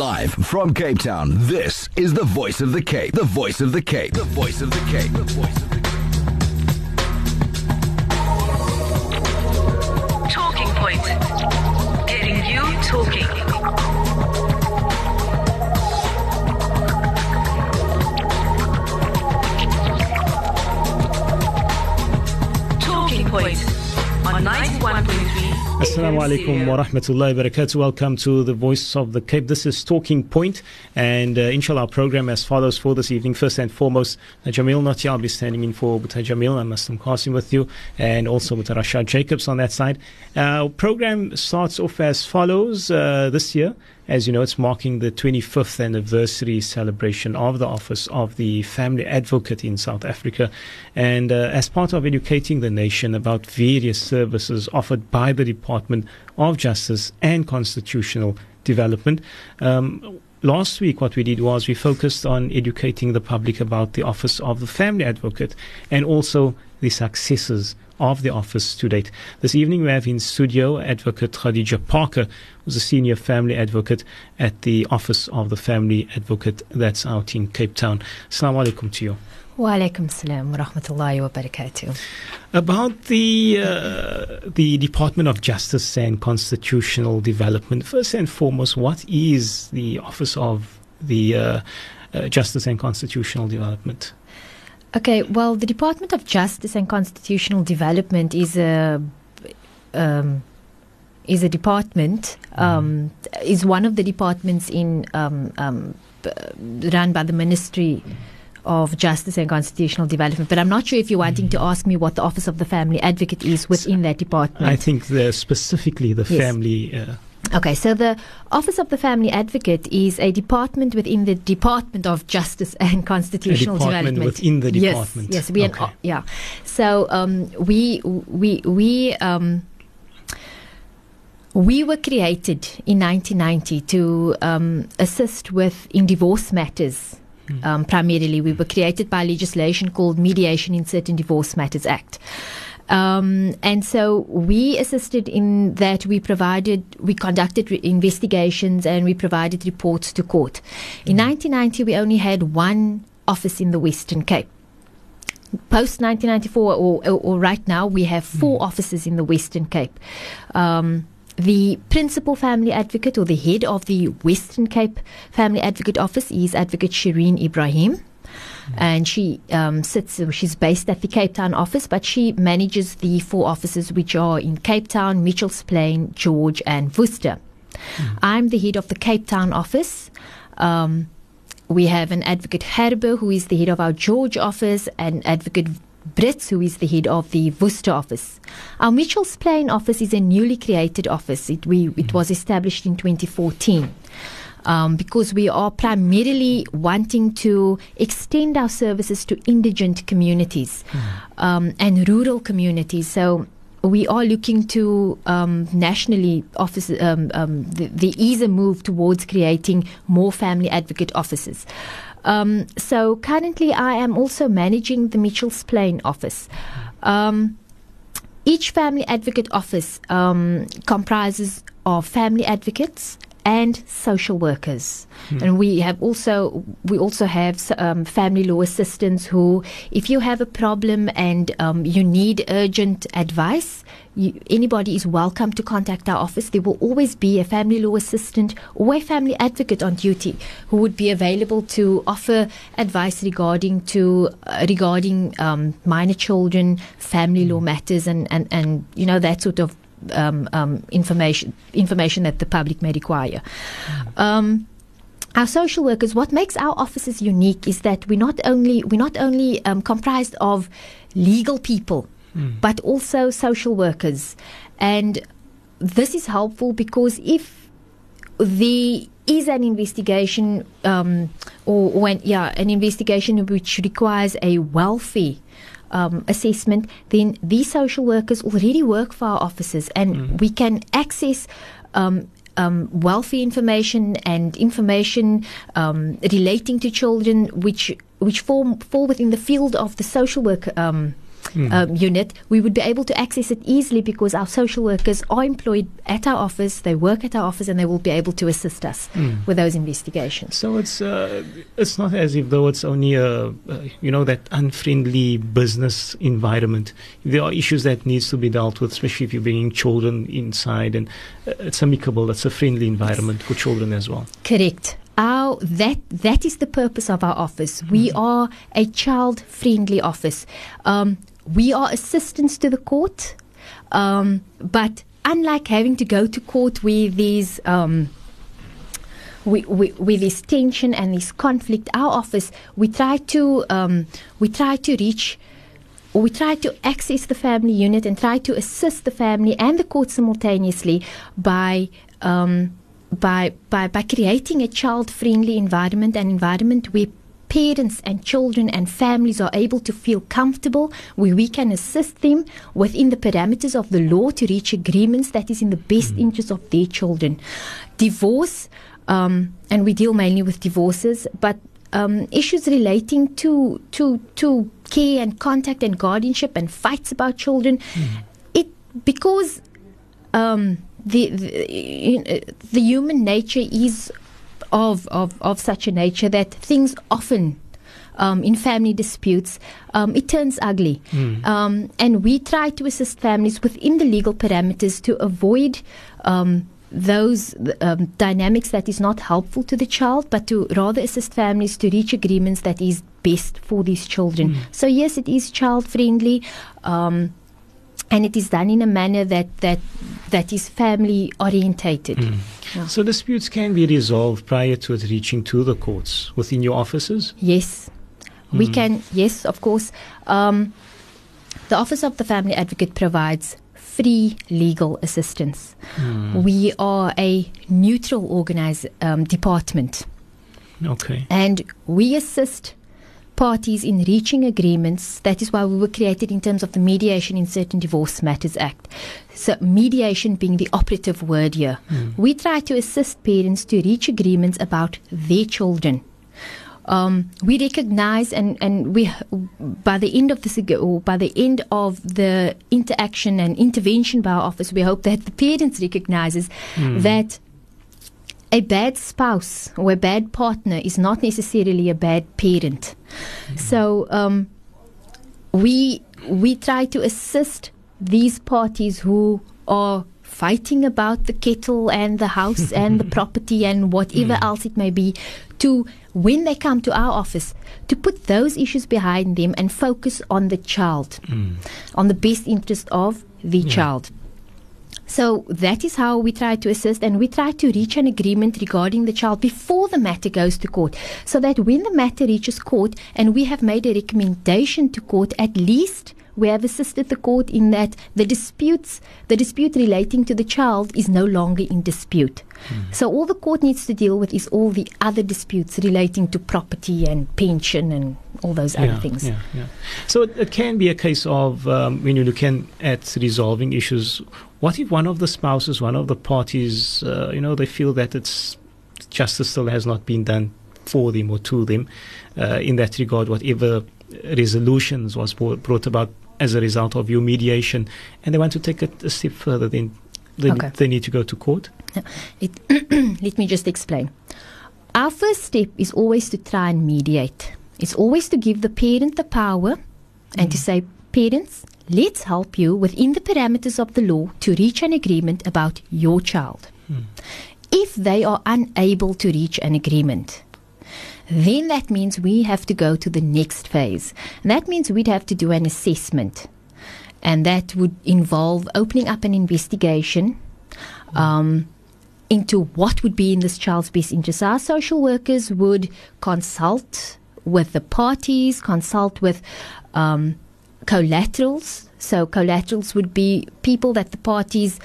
Live from Cape Town, this is the Voice of the Cape. The Voice of the Cape. The Voice of the Cape. The Voice of the Cape. Talking Point. Getting you talking. Talking Point on 91.3. Assalamu alaikum wa rahmatullahi wa barakatuh. Welcome to the Voice of the Cape. This is Talking Point, and inshallah our program as follows for this evening. First and foremost, Jamil Natiha. I'll be standing in for Buta Jamil and Muslim Khasim with you, and also Buta Rashad Jacobs on that side. Our program starts off as follows. This year, as you know, it's marking the 25th anniversary celebration of the Office of the Family Advocate in South Africa, and as part of educating the nation about various services offered by the Department of Justice and Constitutional Development. Last week what we did was we focused on educating the public about the Office of the Family Advocate and also the successes of the office to date. This evening we have in studio Advocate Gadija Parker, who's a senior family advocate at the Office of the Family Advocate that's out in Cape Town. Assalamu alaikum to you. Wa alaikum salam wa rahmatullahi wa barakatuh. About the Department of Justice and Constitutional Development, first and foremost, what is the Office of the Justice and Constitutional Development? Okay, well, the Department of Justice and Constitutional Development is a department, is one of the departments in run by the Ministry of Justice and Constitutional Development, but I'm not sure if you're wanting to ask me what the Office of the Family Advocate is within that department. I think specifically the family... Okay, so the Office of the Family Advocate is a department within the Department of Justice and Constitutional Development. Within the department. Yes, we okay. Yeah. So we were created in 1990 to assist with in divorce matters. Primarily, we were created by legislation called Mediation in Certain Divorce Matters Act. And so we assisted in that. We conducted investigations and we provided reports to court. In 1990, we only had one office in the Western Cape. Post 1994 or right now, we have four offices in the Western Cape. The principal family advocate or the head of the Western Cape Family Advocate Office is Advocate Shireen Ibrahim. And she she's based at the Cape Town office, but she manages the four offices which are in Cape Town, Mitchell's Plain, George and Worcester. I'm the head of the Cape Town office. We have an Advocate Herber, who is the head of our George office, and Advocate Brits, who is the head of the Worcester office. Our Mitchell's Plain office is a newly created office. It was established in 2014 because we are primarily wanting to extend our services to indigent communities and rural communities. So we are looking to nationally office. There is a move towards creating more family advocate offices. So currently I am also managing the Mitchell's Plain office. Each family advocate office comprises of family advocates and social workers, and we also have family law assistants who, if you have a problem and you need urgent advice, anybody is welcome to contact our office. There will always be a family law assistant or a family advocate on duty who would be available to offer advice regarding minor children, family law matters, and you know, that sort of information that the public may require. Our social workers, what makes our offices unique is that we're not only comprised of legal people, but also social workers. And this is helpful because if there is an investigation an investigation which requires a welfare assessment, then these social workers already work for our offices, and we can access welfare information and information relating to children, which fall within the field of the social work unit, we would be able to access it easily because our social workers are employed at our office, they work at our office, and they will be able to assist us with those investigations. So it's not as if though it's only that unfriendly business environment. There are issues that needs to be dealt with, especially if you're bringing children inside, and it's amicable, it's a friendly environment for children as well. Correct. That is the purpose of our office. We are a child-friendly office. We are assistants to the court, but unlike having to go to court with these with this tension and this conflict, our office we try to access the family unit and try to assist the family and the court simultaneously by creating a child-friendly environment, an environment where parents and children and families are able to feel comfortable, where we can assist them within the parameters of the law to reach agreements that is in the best interest of their children. Divorce, and we deal mainly with divorces, but issues relating to care and contact and guardianship and fights about children, because the human nature is of such a nature that things often in family disputes it turns ugly, and we try to assist families within the legal parameters to avoid those dynamics that is not helpful to the child, but to rather assist families to reach agreements that is best for these children. So yes, it is child friendly, and it is done in a manner that is family orientated. Yeah. So disputes can be resolved prior to it reaching to the courts within your offices? Yes, we can. Yes, of course. The Office of the Family Advocate provides free legal assistance. We are a neutral department. Okay. And we assist parties in reaching agreements. That is why we were created in terms of the Mediation in Certain Divorce Matters Act. So mediation being the operative word here. We try to assist parents to reach agreements about their children. We recognize by the end of the interaction and intervention by our office, we hope that the parents recognizes that a bad spouse or a bad partner is not necessarily a bad parent. So we try to assist these parties who are fighting about the kettle and the house and the property and whatever else it may be, to, when they come to our office, to put those issues behind them and focus on the child, on the best interest of the child. So that is how we try to assist, and we try to reach an agreement regarding the child before the matter goes to court, so that when the matter reaches court and we have made a recommendation to court, at least we have assisted the court in that the dispute relating to the child is no longer in dispute. So all the court needs to deal with is all the other disputes relating to property and pension and all those other things. So it can be a case of, when you look at resolving issues, what if one of the spouses, one of the parties, they feel that justice still has not been done for them or to them, in that regard, whatever resolutions was brought about as a result of your mediation, and they want to take it a step further, then they need to go to court? Let me just explain. Our first step is always to try and mediate. It's always to give the parent the power and to say, parents, let's help you within the parameters of the law to reach an agreement about your child. If they are unable to reach an agreement, then that means we have to go to the next phase. And that means we'd have to do an assessment. And that would involve opening up an investigation into what would be in this child's best interest. Our social workers would consult with the parties, consult with collaterals. So collaterals would be people that the parties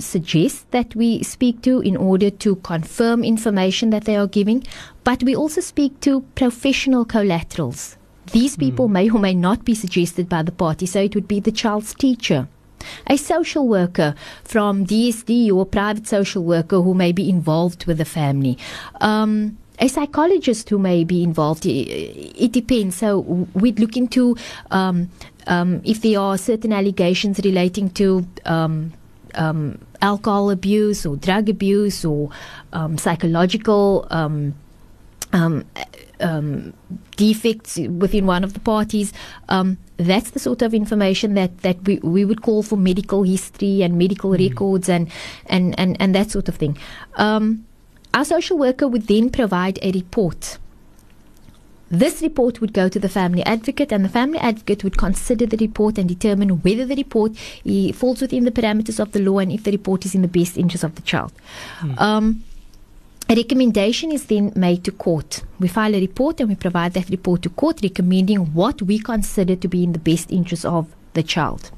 suggest that we speak to in order to confirm information that they are giving, but we also speak to professional collaterals. These people may or may not be suggested by the party, so it would be the child's teacher, a social worker from DSD or a private social worker who may be involved with the family, a psychologist who may be involved. It depends. So we'd look into if there are certain allegations relating to alcohol abuse or drug abuse or psychological defects within one of the parties. That's the sort of information that we would call for medical history and medical records and that sort of thing. Our social worker would then provide a report. This report would go to the family advocate, and the family advocate would consider the report and determine whether the report falls within the parameters of the law and if the report is in the best interest of the child. A recommendation is then made to court. We file a report and we provide that report to court recommending what we consider to be in the best interest of the child.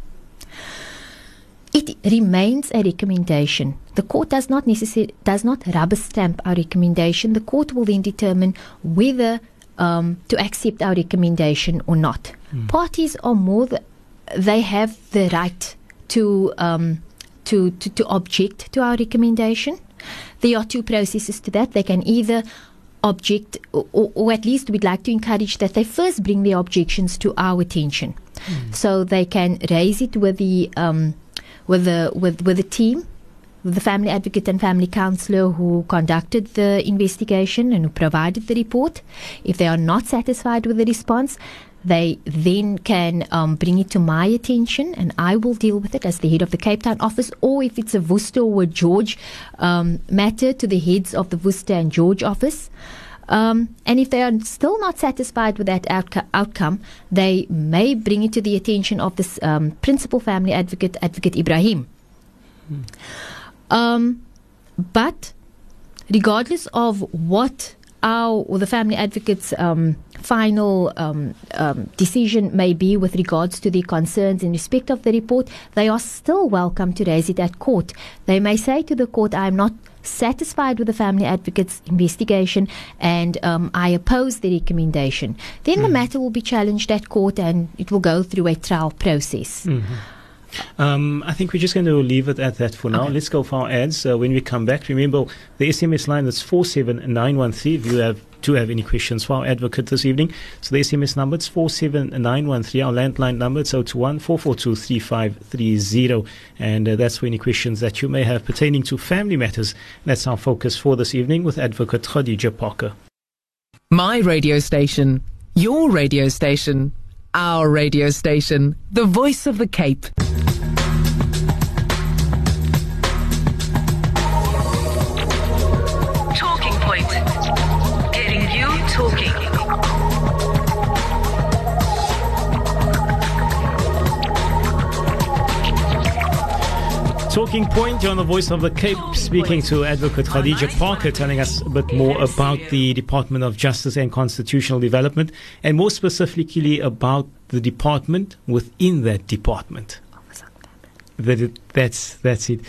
It remains a recommendation. The court does not rubber stamp our recommendation. The court will then determine whether to accept our recommendation or not. Parties are they have the right to object to our recommendation. There are two processes to that. They can either object, or at least we'd like to encourage that they first bring their objections to our attention. So they can raise it with the team, with the family advocate and family counsellor who conducted the investigation and who provided the report. If they are not satisfied with the response, they then can bring it to my attention, and I will deal with it as the head of the Cape Town office, or if it's a Worcester or a George matter, to the heads of the Worcester and George office. And if they are still not satisfied with that outcome, they may bring it to the attention of this principal family advocate, Advocate Ibrahim. But regardless of what the family advocate's final decision may be with regards to the concerns in respect of the report, they are still welcome to raise it at court. They may say to the court, I am not satisfied with the family advocate's investigation and I oppose the recommendation. Then the matter will be challenged at court and it will go through a trial process. I think we're just going to leave it at that for now. Okay. Let's go for our ads. When we come back, remember the SMS line, that's 47913 if you do have any questions for our advocate this evening. So the SMS number is 47913. Our landline number is 021-442-3530. And that's for any questions that you may have pertaining to family matters. That's our focus for this evening with Advocate Gadija Parker. My radio station, your radio station, our radio station, the voice of the Cape. Talking Point, getting you talking. Talking Point, you're on the voice of the Cape, speaking to Advocate Gadija Parker, telling us a bit more about the Department of Justice and Constitutional Development, and more specifically about the department within that department. That's it.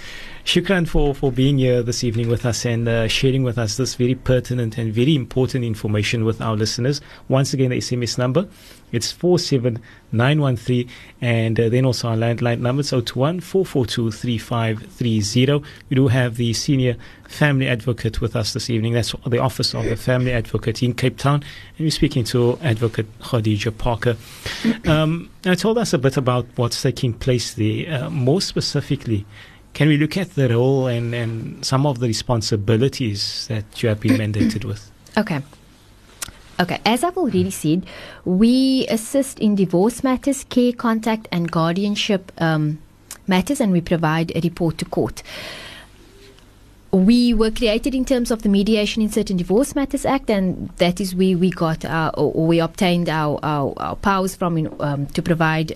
Shukran for being here this evening with us and sharing with us this very pertinent and very important information with our listeners. Once again, the SMS number, it's 47913, and then also our landline number, it's 021-442-3530. We do have the senior family advocate with us this evening. That's the Office of the Family Advocate in Cape Town, and we're speaking to Advocate Gadija Parker. Now, told us a bit about what's taking place there. More specifically, can we look at the role and some of the responsibilities that you have been mandated with? Okay. As I've already said, we assist in divorce matters, care, contact, and guardianship matters, and we provide a report to court. We were created in terms of the Mediation in Certain Divorce Matters Act, and that is where we got obtained our powers from to provide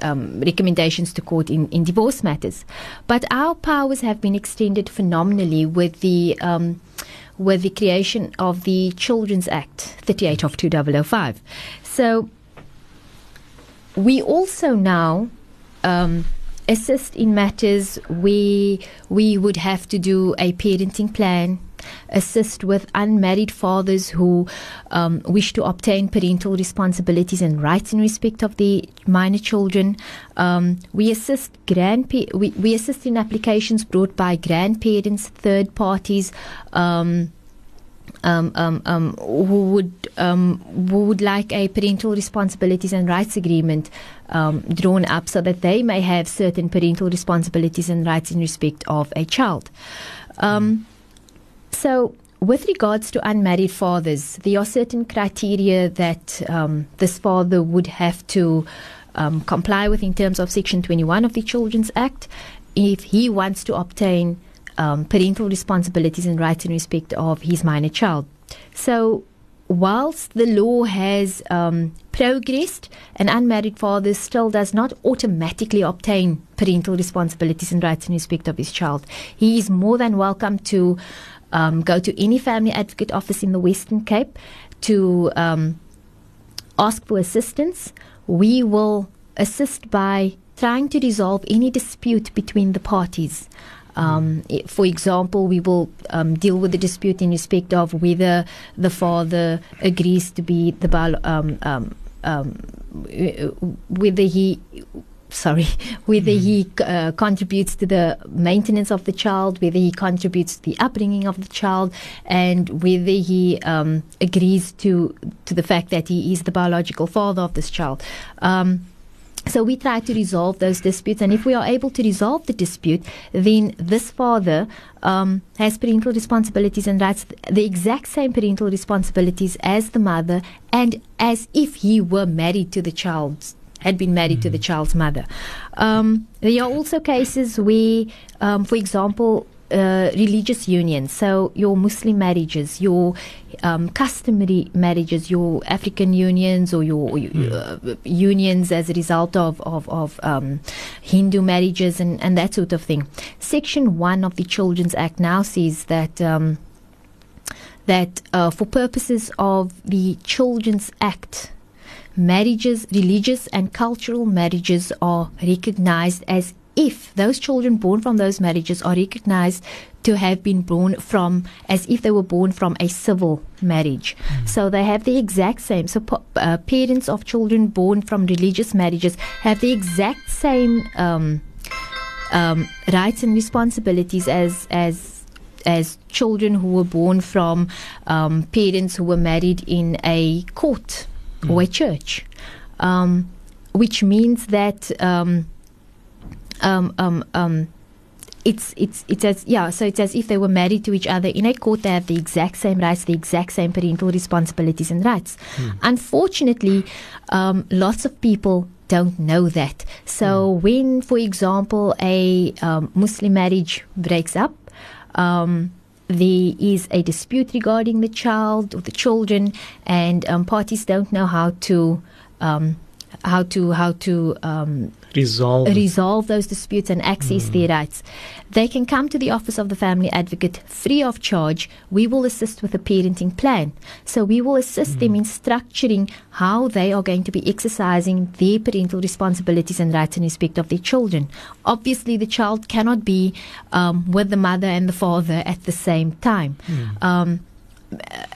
recommendations to court in divorce matters. But our powers have been extended phenomenally with the creation of the Children's Act 38 of 2005. So we also now assist in matters where we would have to do a parenting plan, assist with unmarried fathers who wish to obtain parental responsibilities and rights in respect of the minor children. We assist in applications brought by grandparents, third parties, who would like a parental responsibilities and rights agreement drawn up so that they may have certain parental responsibilities and rights in respect of a child. So with regards to unmarried fathers, there are certain criteria that this father would have to comply with in terms of Section 21 of the Children's Act if he wants to obtain parental responsibilities and rights in respect of his minor child. So whilst the law has progressed, an unmarried father still does not automatically obtain parental responsibilities and rights in respect of his child. He is more than welcome to go to any family advocate office in the Western Cape to ask for assistance. We will assist by trying to resolve any dispute between the parties. For example, we will deal with the dispute in respect of whether the father agrees to be the whether he contributes to the maintenance of the child, whether he contributes to the upbringing of the child, and whether he agrees to the fact that he is the biological father of this child. So we try to resolve those disputes, and if we are able to resolve the dispute, then this father has parental responsibilities and rights, the exact same parental responsibilities as the mother, and as if he were married to the child, had been married to the child's mother. There are also cases where, for example, religious unions, so your Muslim marriages, your customary marriages, your African unions, or your unions as a result of Hindu marriages and that sort of thing. Section 1 of the Children's Act now says that that for purposes of the Children's Act, marriages, religious and cultural marriages, are recognized as if those children born from those marriages are recognized to have been born from, as if they were born from a civil marriage. So they have the exact same. So parents of children born from religious marriages have the exact same rights and responsibilities as children who were born from parents who were married in a court or a church, which means that it's as if they were married to each other in a court. They have the exact same rights, the exact same parental responsibilities and rights. Unfortunately, lots of people don't know that. So when, for example, a Muslim marriage breaks up, there is a dispute regarding the child or the children, and parties don't know how to resolve those disputes and access their rights. They can come to the Office of the Family Advocate free of charge. We will assist with a parenting plan. So we will assist them in structuring how they are going to be exercising their parental responsibilities and rights in respect of their children. Obviously, the child cannot be with the mother and the father at the same time.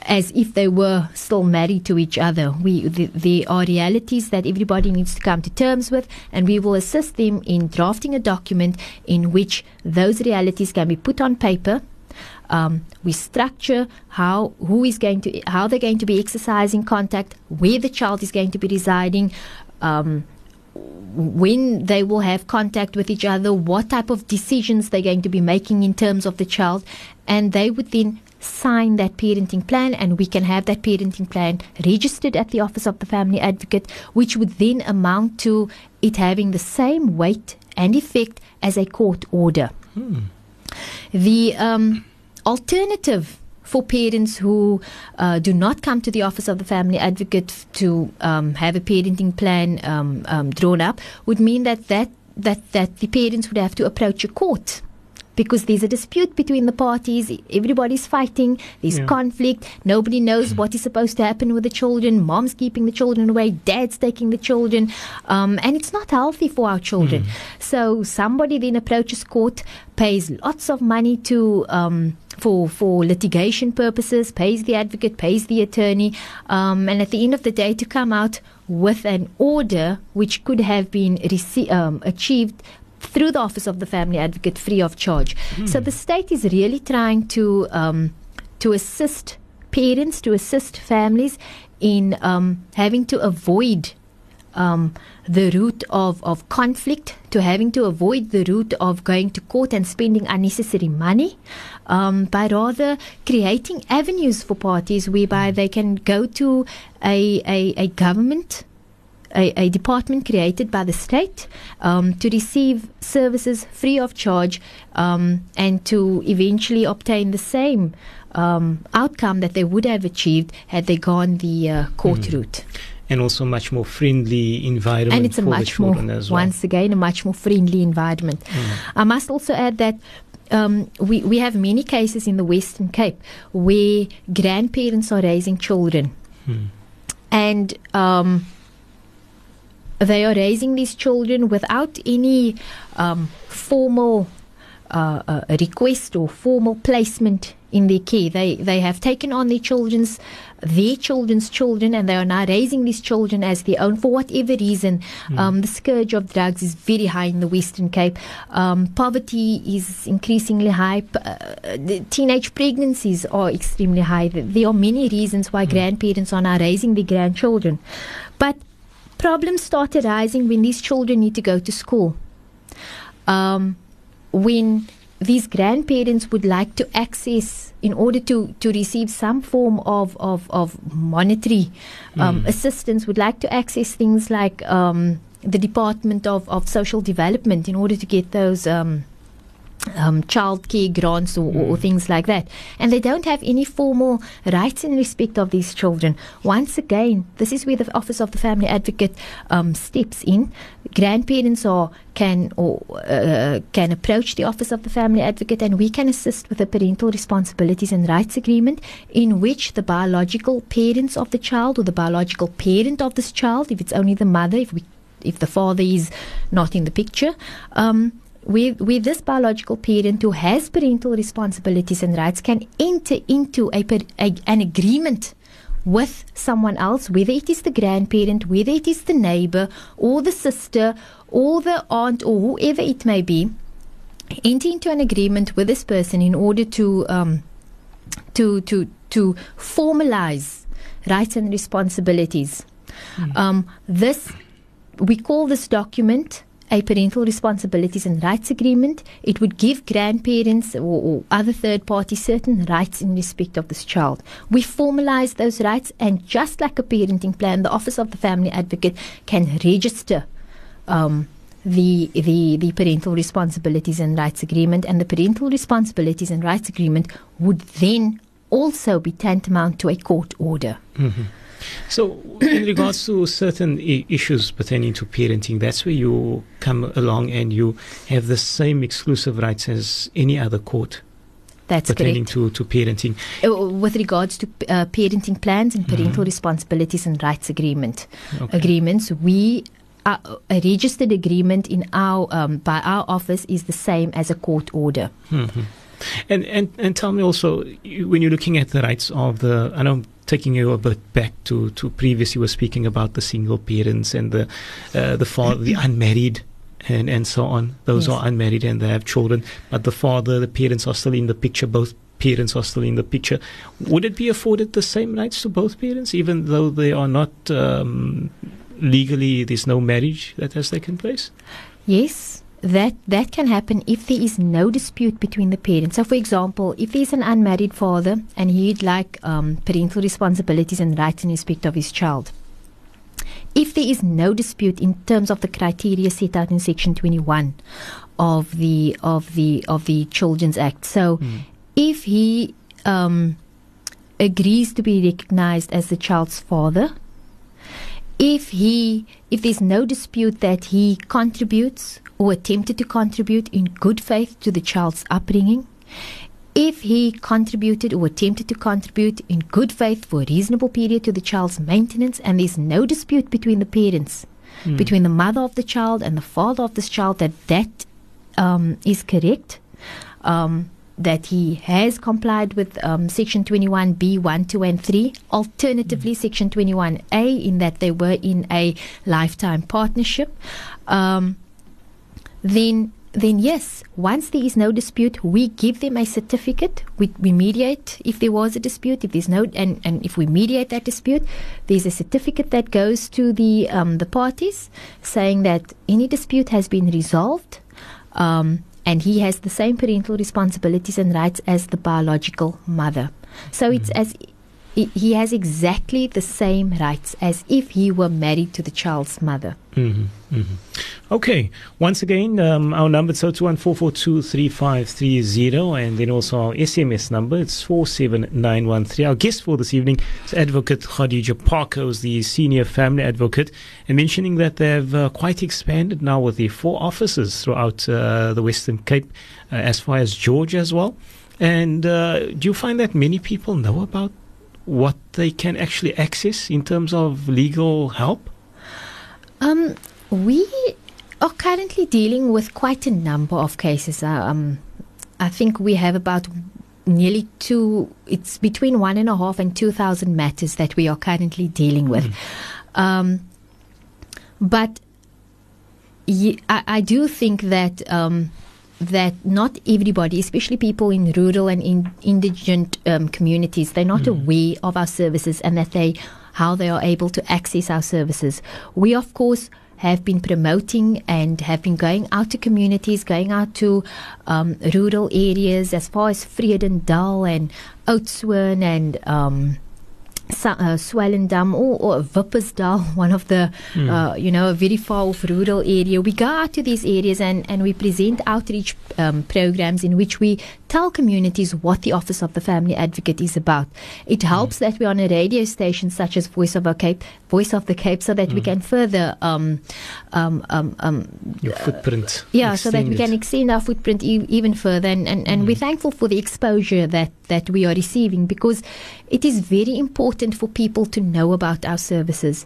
As if they were still married to each other. There are realities that everybody needs to come to terms with, and we will assist them in drafting a document in which those realities can be put on paper. We structure how they're going to be exercising contact, where the child is going to be residing, when they will have contact with each other, what type of decisions they're going to be making in terms of the child, and they would then sign that parenting plan, and we can have that parenting plan registered at the Office of the Family Advocate, which would then amount to it having the same weight and effect as a court order. The alternative for parents who do not come to the Office of the Family Advocate to have a parenting plan drawn up would mean that the parents would have to approach a court, because there's a dispute between the parties, everybody's fighting, there's conflict, nobody knows what is supposed to happen with the children, mom's keeping the children away, dad's taking the children, and it's not healthy for our children. So somebody then approaches court, pays lots of money to for litigation purposes, pays the advocate, pays the attorney, and at the end of the day to come out with an order which could have been achieved through the Office of the Family Advocate free of charge. So the state is really trying to assist parents to assist families in having to avoid the route of conflict, to having to avoid the route of going to court and spending unnecessary money, by rather creating avenues for parties whereby they can go to a government, a department created by the state, to receive services free of charge, and to eventually obtain the same outcome that they would have achieved had they gone the court route. And also much more friendly environment and it's a for much the children more, as well. Once again, a much more friendly environment. I must also add that we have many cases in the Western Cape where grandparents are raising children. And they are raising these children without any formal request or formal placement in their care. They have taken on their children's children, and they are now raising these children as their own for whatever reason. The scourge of drugs is very high in the Western Cape. Poverty is increasingly high. The teenage pregnancies are extremely high. There are many reasons why grandparents are now raising their grandchildren. But problems start arising when these children need to go to school. When these grandparents would like to access, in order to receive some form of monetary assistance, would like to access things like the Department of Social Development in order to get those childcare grants or things like that. And they don't have any formal rights in respect of these children. Once again, this is where the Office of the Family Advocate steps in. Grandparents can approach the Office of the Family Advocate, and we can assist with a parental responsibilities and rights agreement in which the biological parents of the child, or the biological parent of this child, if it's only the mother, if the father is not in the picture, where this biological parent who has parental responsibilities and rights can enter into an agreement with someone else, whether it is the grandparent, whether it is the neighbor, or the sister, or the aunt, or whoever it may be, enter into an agreement with this person in order to formalize rights and responsibilities. We call this document a parental responsibilities and rights agreement. It would give grandparents or other third parties certain rights in respect of this child. We formalize those rights, and just like a parenting plan, the Office of the Family Advocate can register the parental responsibilities and rights agreement, and the parental responsibilities and rights agreement would then also be tantamount to a court order. So in regards to certain issues pertaining to parenting, that's where you come along and you have the same exclusive rights as any other court. That's pertaining correct. To parenting. With regards to parenting plans and parental responsibilities and rights agreements, we are, a registered agreement in our by our office is the same as a court order. And tell me also, when you're looking at the rights of the, I know, taking you a bit back to previous, you were speaking about the single parents and the father, the unmarried, and so on. Those are unmarried and they have children, but the father, the parents are still in the picture. Both parents are still in the picture. Would it be afforded the same rights to both parents, even though they are not legally? There's no marriage that has taken place. Yes. That can happen if there is no dispute between the parents. So, for example, if there's an unmarried father and he'd like parental responsibilities and rights in respect of his child, if there is no dispute in terms of the criteria set out in Section 21 of the Children's Act, so if he agrees to be recognized as the child's father, if there's no dispute that he contributes or attempted to contribute in good faith to the child's upbringing, if he contributed or attempted to contribute in good faith for a reasonable period to the child's maintenance, and there's no dispute between the parents, between the mother of the child and the father of this child, that is correct, that he has complied with Section 21B, 1, 2, and 3. Alternatively, Section 21A, in that they were in a lifetime partnership, then then yes, once there is no dispute, we give them a certificate. We mediate if there was a dispute. If there's no, and if we mediate that dispute, there's a certificate that goes to the parties saying that any dispute has been resolved, and he has the same parental responsibilities and rights as the biological mother. So it's as he has exactly the same rights as if he were married to the child's mother. Mm-hmm, mm-hmm. Okay. Once again, our number is 021-442-3530, and then also our SMS number, it's 47913. Our guest for this evening is Advocate Gadija Parker, who's the Senior Family Advocate, and mentioning that they've quite expanded now with their 4 offices throughout the Western Cape, as far as Georgia as well. And do you find that many people know about what they can actually access in terms of legal help? We are currently dealing with quite a number of cases. I think we have about nearly it's between 1,500 and 2,000 matters that we are currently dealing with. Mm-hmm. But I do think that that not everybody, especially people in rural and indigent communities, they're not aware of our services and that how they are able to access our services. We, of course, have been promoting and have been going out to communities, going out to rural areas as far as Frieden Dal and Oatswern and Swellendam or Vipersdal, one of the, very far off rural area. We go out to these areas and we present outreach programs in which we tell communities what the Office of the Family Advocate is about. It helps that we're on a radio station such as Voice of the Cape, so that we can further your footprint. So that we can extend our footprint even further. And we're thankful for the exposure that we are receiving, because it is very important for people to know about our services,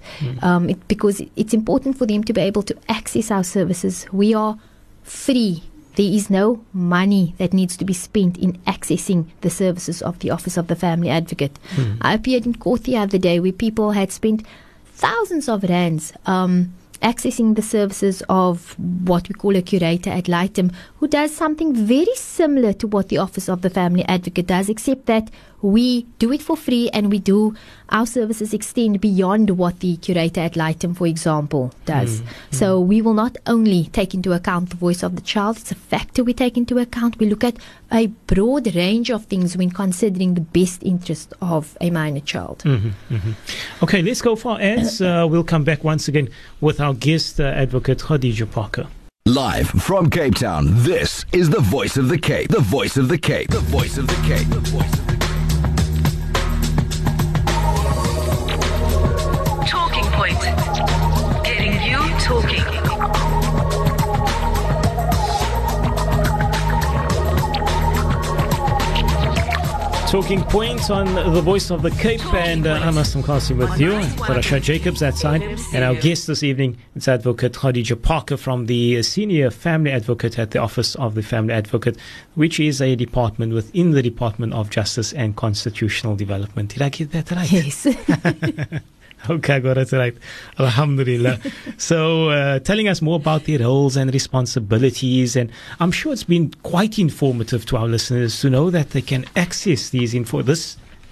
because it's important for them to be able to access our services. We are free. There is no money that needs to be spent in accessing the services of the Office of the Family Advocate. I appeared in court the other day where people had spent thousands of rands accessing the services of what we call a curator ad litem, who does something very similar to what the Office of the Family Advocate does, except that we do it for free, and we do our services extend beyond what the curator ad litem, for example, does. So we will not only take into account the voice of the child, it's a factor we take into account. We look at a broad range of things when considering the best interest of a minor child. Mm-hmm, mm-hmm. Okay, let's go for ads. We'll come back once again with our guest, Advocate Gadija Parker. Live from Cape Town, this is the Voice of the Cape. The Voice of the Cape. The Voice of the Cape. The Voice of the Cape. Getting you talking. Talking points on the Voice of the Cape, and I'm Muslim Khasim with you, Buta Rashad Jacobs that side, and our guest this evening is Advocate Gadija Parker from the Senior Family Advocate at the Office of the Family Advocate, which is a department within the Department of Justice and Constitutional Development. Did I get that right? Yes. Okay, I got it right. Alhamdulillah. So, telling us more about their roles and responsibilities, and I'm sure it's been quite informative to our listeners to know that they can access this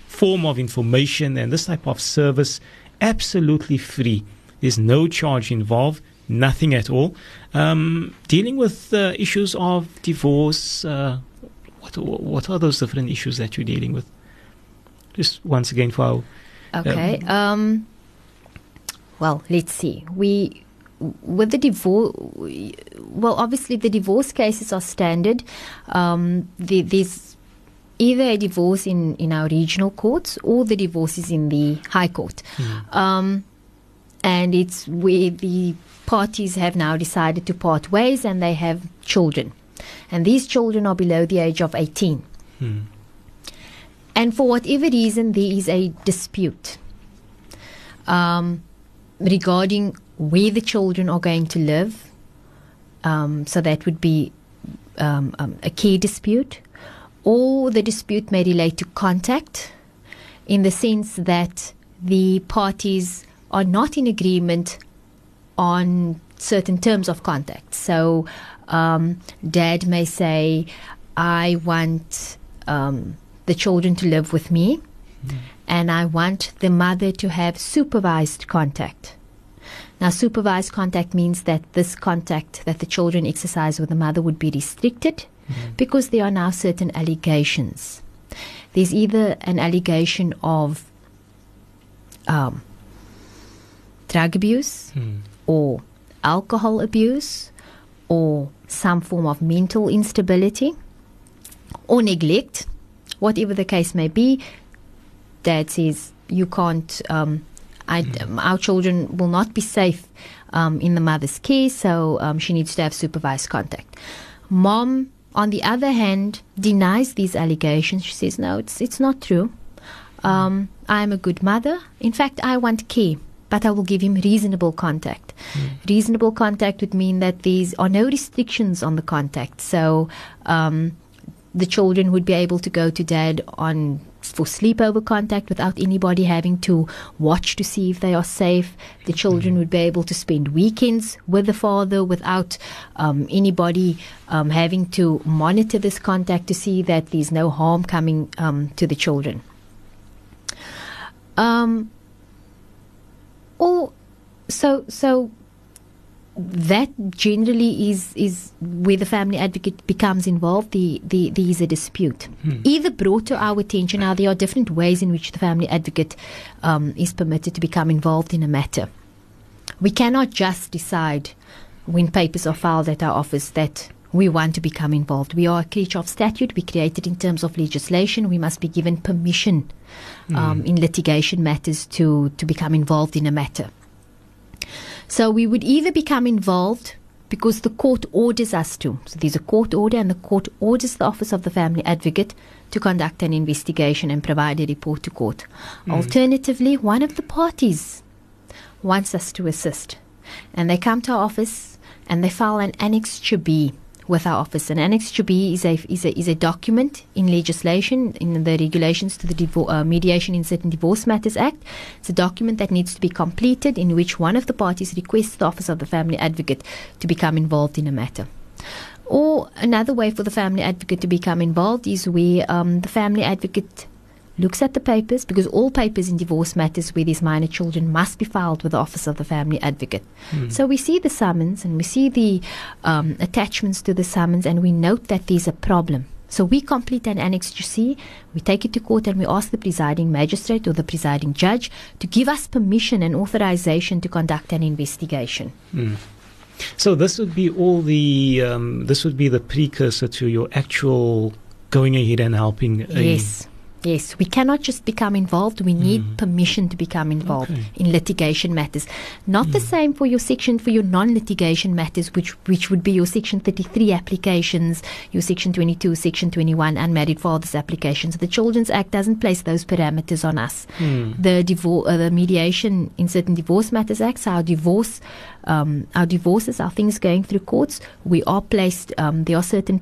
form of information and this type of service absolutely free. There's no charge involved, nothing at all. Dealing with issues of divorce, what are those different issues that you're dealing with? Just once again for our... Okay. Well, let's see. With the divorce, obviously the divorce cases are standard. There's either a divorce in our regional courts or the divorce is in the High Court. And it's where the parties have now decided to part ways and they have children. And these children are below the age of 18. And for whatever reason, there is a dispute regarding where the children are going to live. So that would be a care dispute. Or the dispute may relate to contact, in the sense that the parties are not in agreement on certain terms of contact. So Dad may say, I want the children to live with me, and I want the mother to have supervised contact. Now, supervised contact means that this contact that the children exercise with the mother would be restricted because there are now certain allegations. There's either an allegation of drug abuse or alcohol abuse or some form of mental instability or neglect, whatever the case may be. Dad says, you can't... our children will not be safe in the mother's care, so she needs to have supervised contact. Mom, on the other hand, denies these allegations. She says, no, it's not true. I'm a good mother. In fact, I want care, but I will give him reasonable contact. Reasonable contact would mean that there are no restrictions on the contact. So the children would be able to go to Dad for sleepover contact without anybody having to watch to see if they are safe. The children would be able to spend weekends with the father without anybody having to monitor this contact to see that there's no harm coming to the children. So that generally is where the family advocate becomes involved. There is a dispute. Either brought to our attention. Now, there are different ways in which the family advocate is permitted to become involved in a matter. We cannot just decide when papers are filed at our office that we want to become involved. We are a creature of statute. We created in terms of legislation. We must be given permission in litigation matters to become involved in a matter. So we would either become involved because the court orders us to. So there's a court order, and the court orders the Office of the Family Advocate to conduct an investigation and provide a report to court. Alternatively, one of the parties wants us to assist, and they come to our office and they file an Annex to B with our office. An Annex to B is a document in legislation, in the regulations to the Mediation in Certain Divorce Matters Act. It's a document that needs to be completed in which one of the parties requests the Office of the Family Advocate to become involved in a matter. Or another way for the family advocate to become involved is where the family advocate looks at the papers, because all papers in divorce matters where these minor children must be filed with the Office of the Family Advocate. So we see the summons and we see the attachments to the summons, and we note that there's a problem. So we complete an Annex to C, we take it to court, and we ask the presiding magistrate or the presiding judge to give us permission and authorization to conduct an investigation. So this would be all the this would be the precursor to your actual going ahead and helping. Yes, we cannot just become involved. We need permission to become involved in litigation matters. Not the same for your section, for your non-litigation matters, which would be your Section 33 applications, your Section 22, Section 21, unmarried fathers applications. The Children's Act doesn't place those parameters on us. The Mediation in Certain Divorce Matters Act, so our divorces, our things going through courts, we are placed. There are certain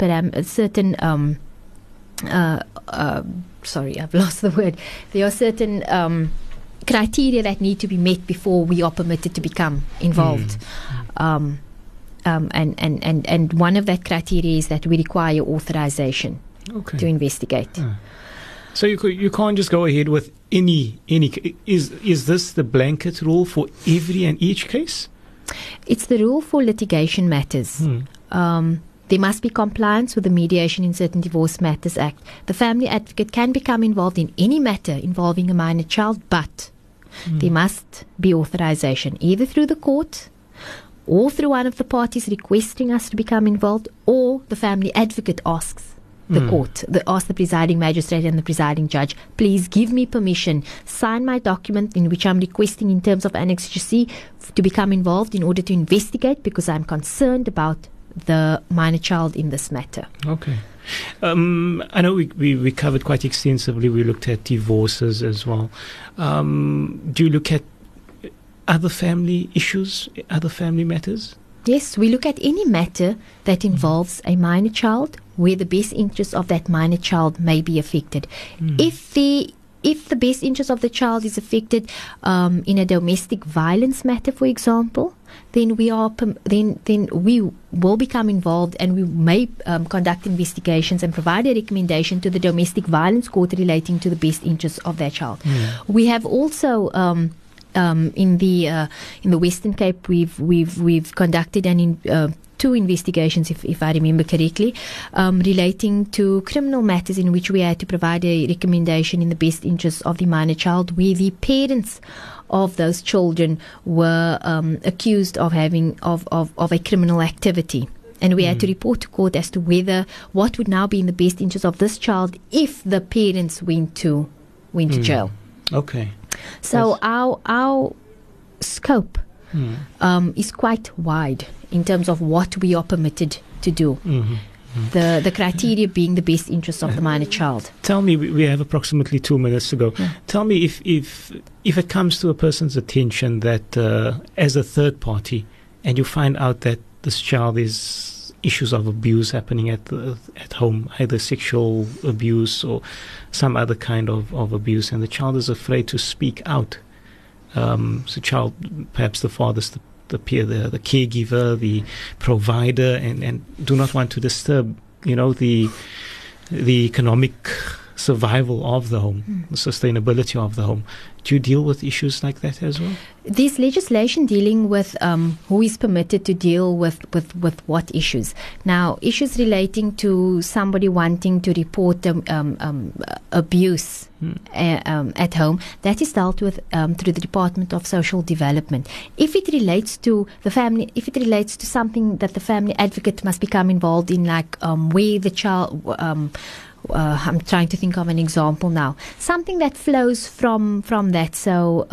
There are certain criteria that need to be met before we are permitted to become involved. And one of that criteria is that we require authorization to investigate. So you can't just go ahead with any. Is this the blanket rule for every and each case? It's the rule for litigation matters. There must be compliance with the Mediation in Certain Divorce Matters Act. The family advocate can become involved in any matter involving a minor child, but there must be authorization, either through the court or through one of the parties requesting us to become involved, or the family advocate asks the court, asks the presiding magistrate and the presiding judge, please give me permission, sign my document in which I'm requesting in terms of Annex C to become involved in order to investigate, because I'm concerned about the minor child in this matter. I know we covered quite extensively. We looked at divorces as well. Do you look at other family issues, other family matters? Yes, we look at any matter that involves a minor child where the best interests of that minor child may be affected. If the if the best interest of the child is affected in a domestic violence matter, for example, then we will become involved, and we may conduct investigations and provide a recommendation to the domestic violence court relating to the best interests of that child. Mm. We have also in the Western Cape, we've conducted two investigations, if I remember correctly, relating to criminal matters in which we had to provide a recommendation in the best interests of the minor child, where the parents of those children were accused of having of a criminal activity. And we had to report to court as to what would now be in the best interest of this child if the parents went to jail. Okay. So yes. Our scope is quite wide in terms of what we are permitted to do. Mm-hmm. Mm-hmm. The criteria being the best interest of the minor child. Tell me, we have approximately 2 minutes to go. Yeah. Tell me if it comes to a person's attention that as a third party, and you find out that this child is issues of abuse happening at home, either sexual abuse or some other kind of abuse, and the child is afraid to speak out. So child, perhaps the father's the peer, the caregiver, the provider, and do not want to disturb, the economic survival of the home, the sustainability of the home. Do you deal with issues like that as well? There's legislation dealing with who is permitted to deal with what issues. Now, issues relating to somebody wanting to report abuse at home, that is dealt with through the Department of Social Development. If it relates to the family, if it relates to something that the family advocate must become involved in, like where the child... I'm trying to think of an example now. Something that flows from that. So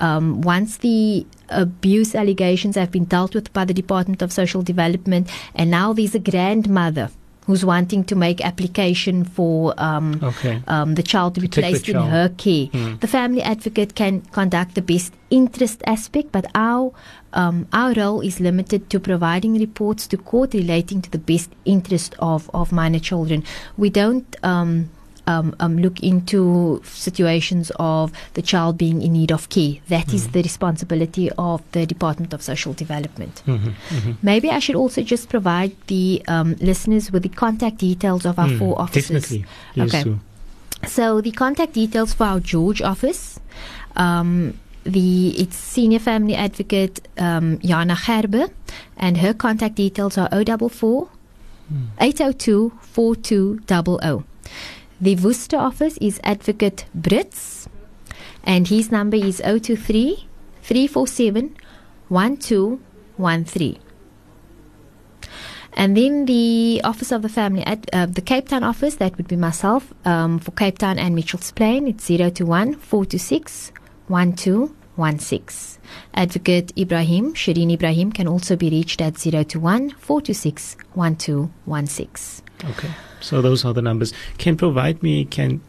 once the abuse allegations have been dealt with by the Department of Social Development, and now there's a grandmother who's wanting to make application for the child to be placed in her care. Mm. The family advocate can conduct the best interest aspect, but our role is limited to providing reports to court relating to the best interest of minor children. We don't look into situations of the child being in need of care. That is the responsibility of the Department of Social Development. Mm-hmm, mm-hmm. Maybe I should also just provide the listeners with the contact details of our four offices. Definitely. Yes, okay. So the contact details for our George office, it's Senior Family Advocate Yana Kherbe, and her contact details are 044 802 4200. The Worcester office is Advocate Brits, and his number is 023 347 1213. And then the Office of the Family the Cape Town office, that would be myself, for Cape Town and Mitchell's Plain, it's 021 426 1216. Advocate Ibrahim, Shireen Ibrahim, can also be reached at 021 426 1216. Okay, so those are the numbers. Can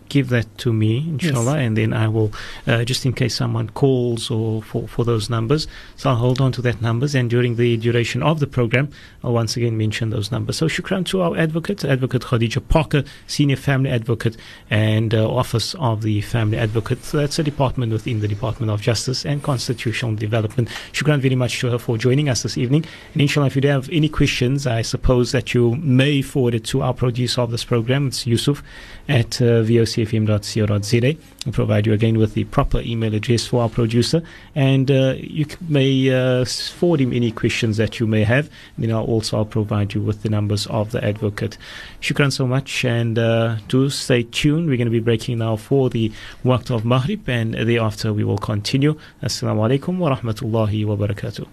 give that to me, inshallah, yes. And then I will, just in case someone calls or for those numbers, so I'll hold on to that numbers, and during the duration of the program, I'll once again mention those numbers. So shukran to our advocate, Advocate Gadija Parker, Senior Family Advocate, and Office of the Family Advocate. So that's a department within the Department of Justice and Constitutional Development. Shukran very much to her for joining us this evening. And inshallah, if you do have any questions, I suppose that you may forward it to our producer of this program. It's Yusuf at vocfm.co.za. I'll provide you again with the proper email address for our producer, and you may forward him any questions that you may have. Then I'll provide you with the numbers of the advocate. Shukran so much, and do stay tuned. We're going to be breaking now for the Waqt of Maghrib, and thereafter we will continue. Assalamu alaikum wa rahmatullahi wa barakatuh.